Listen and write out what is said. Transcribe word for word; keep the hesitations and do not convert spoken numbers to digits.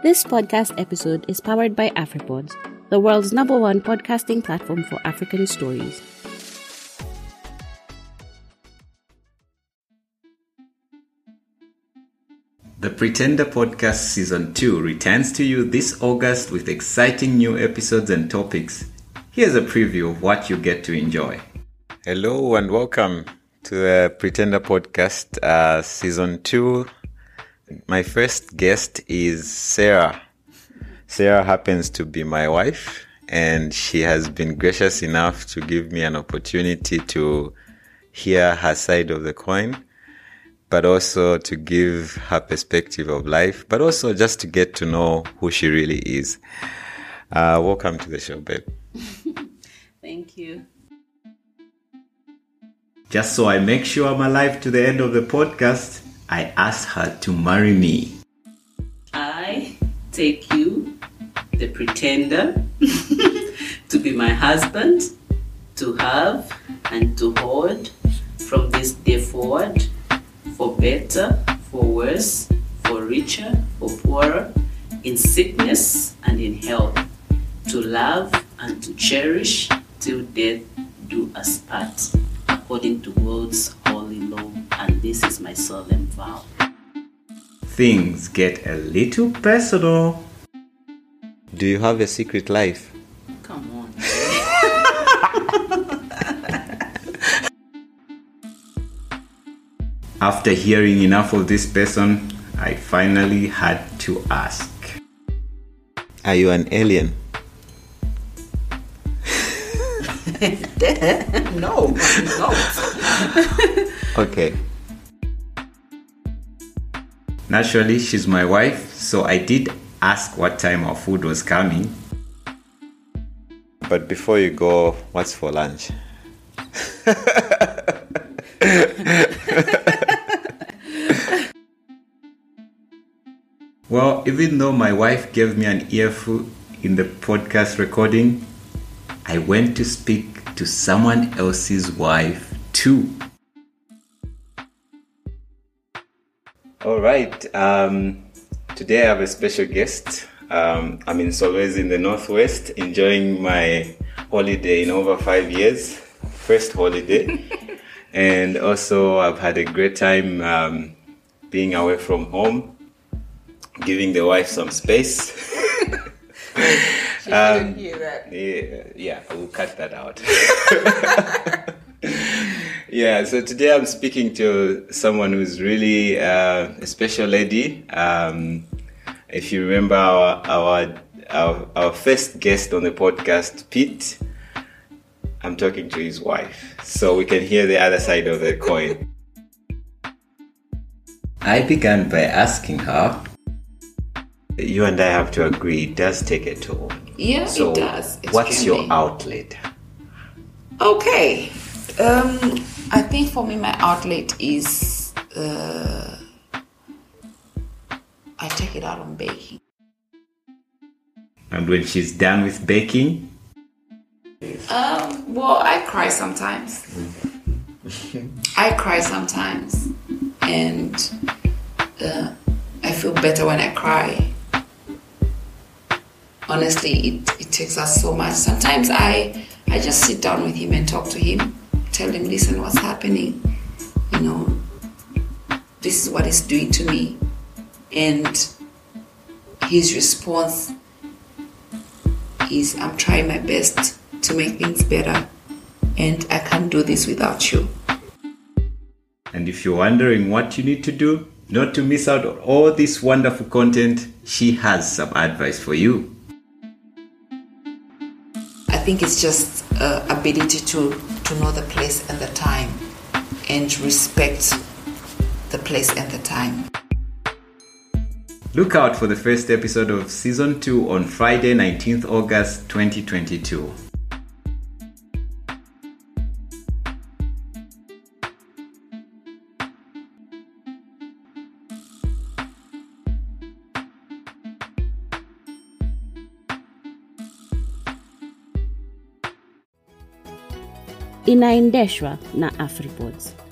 This podcast episode is powered by AfriPods, the world's number one podcasting platform for African stories. The Pretender Podcast Season two returns to you this August with exciting new episodes and topics. Here's a preview of what you get to enjoy. Hello and welcome to the Pretender Podcast uh, Season two. My first guest is Sarah. Sarah happens to be my wife, and she has been gracious enough to give me an opportunity to hear her side of the coin, but also to give her perspective of life, but also just to get to know who she really is. Uh, welcome to the show, babe. Thank you. Just so I make sure I'm alive to the end of the podcast, I asked her to marry me. I take you, the pretender, to be my husband, to have and to hold from this day forward, for better, for worse, for richer, for poorer, in sickness and in health, to love and to cherish till death do us part, according to God's holy law, and this is my solemn vow. Things get a little personal. Do you have a secret life? Come on. After hearing enough of this person, I finally had to ask. Are you an alien? No, I'm not. Okay. Naturally, she's my wife, so I did ask what time our food was coming. But before you go, what's for lunch? Well, even though my wife gave me an earful in the podcast recording, I went to speak to someone else's wife too. All right. Um, today I have a special guest. Um, I'm in Solwezi in the Northwest, enjoying my holiday in over five years. First holiday. And also I've had a great time um, being away from home, giving the wife some space. She um, didn't hear that. Yeah, yeah, we'll cut that out. Yeah, so today I'm speaking to someone who's really uh, a special lady. Um, if you remember our, our our our first guest on the podcast, Pete, I'm talking to his wife, so we can hear the other side of the coin. I began by asking her, you and I have to agree, it does take a toll. Yeah, so it does. It's what's trendy. Your outlet? Okay. Um, I think for me, my outlet is uh, I take it out on baking. And when she's done with baking? Um, well, I cry sometimes. I cry sometimes. And uh, I feel better when I cry. Honestly, it, it takes us so much. Sometimes I, I just sit down with him and talk to him, tell him, listen, what's happening? You know, this is what it's doing to me. And his response is, I'm trying my best to make things better, and I can't do this without you. And if you're wondering what you need to do not to miss out on all this wonderful content, she has some advice for you. I think it's just uh, ability to, to know the place and the time, and respect the place and the time. Look out for the first episode of Season two on Friday, nineteenth of August, twenty twenty-two. Inaendeshwa na AfriPods.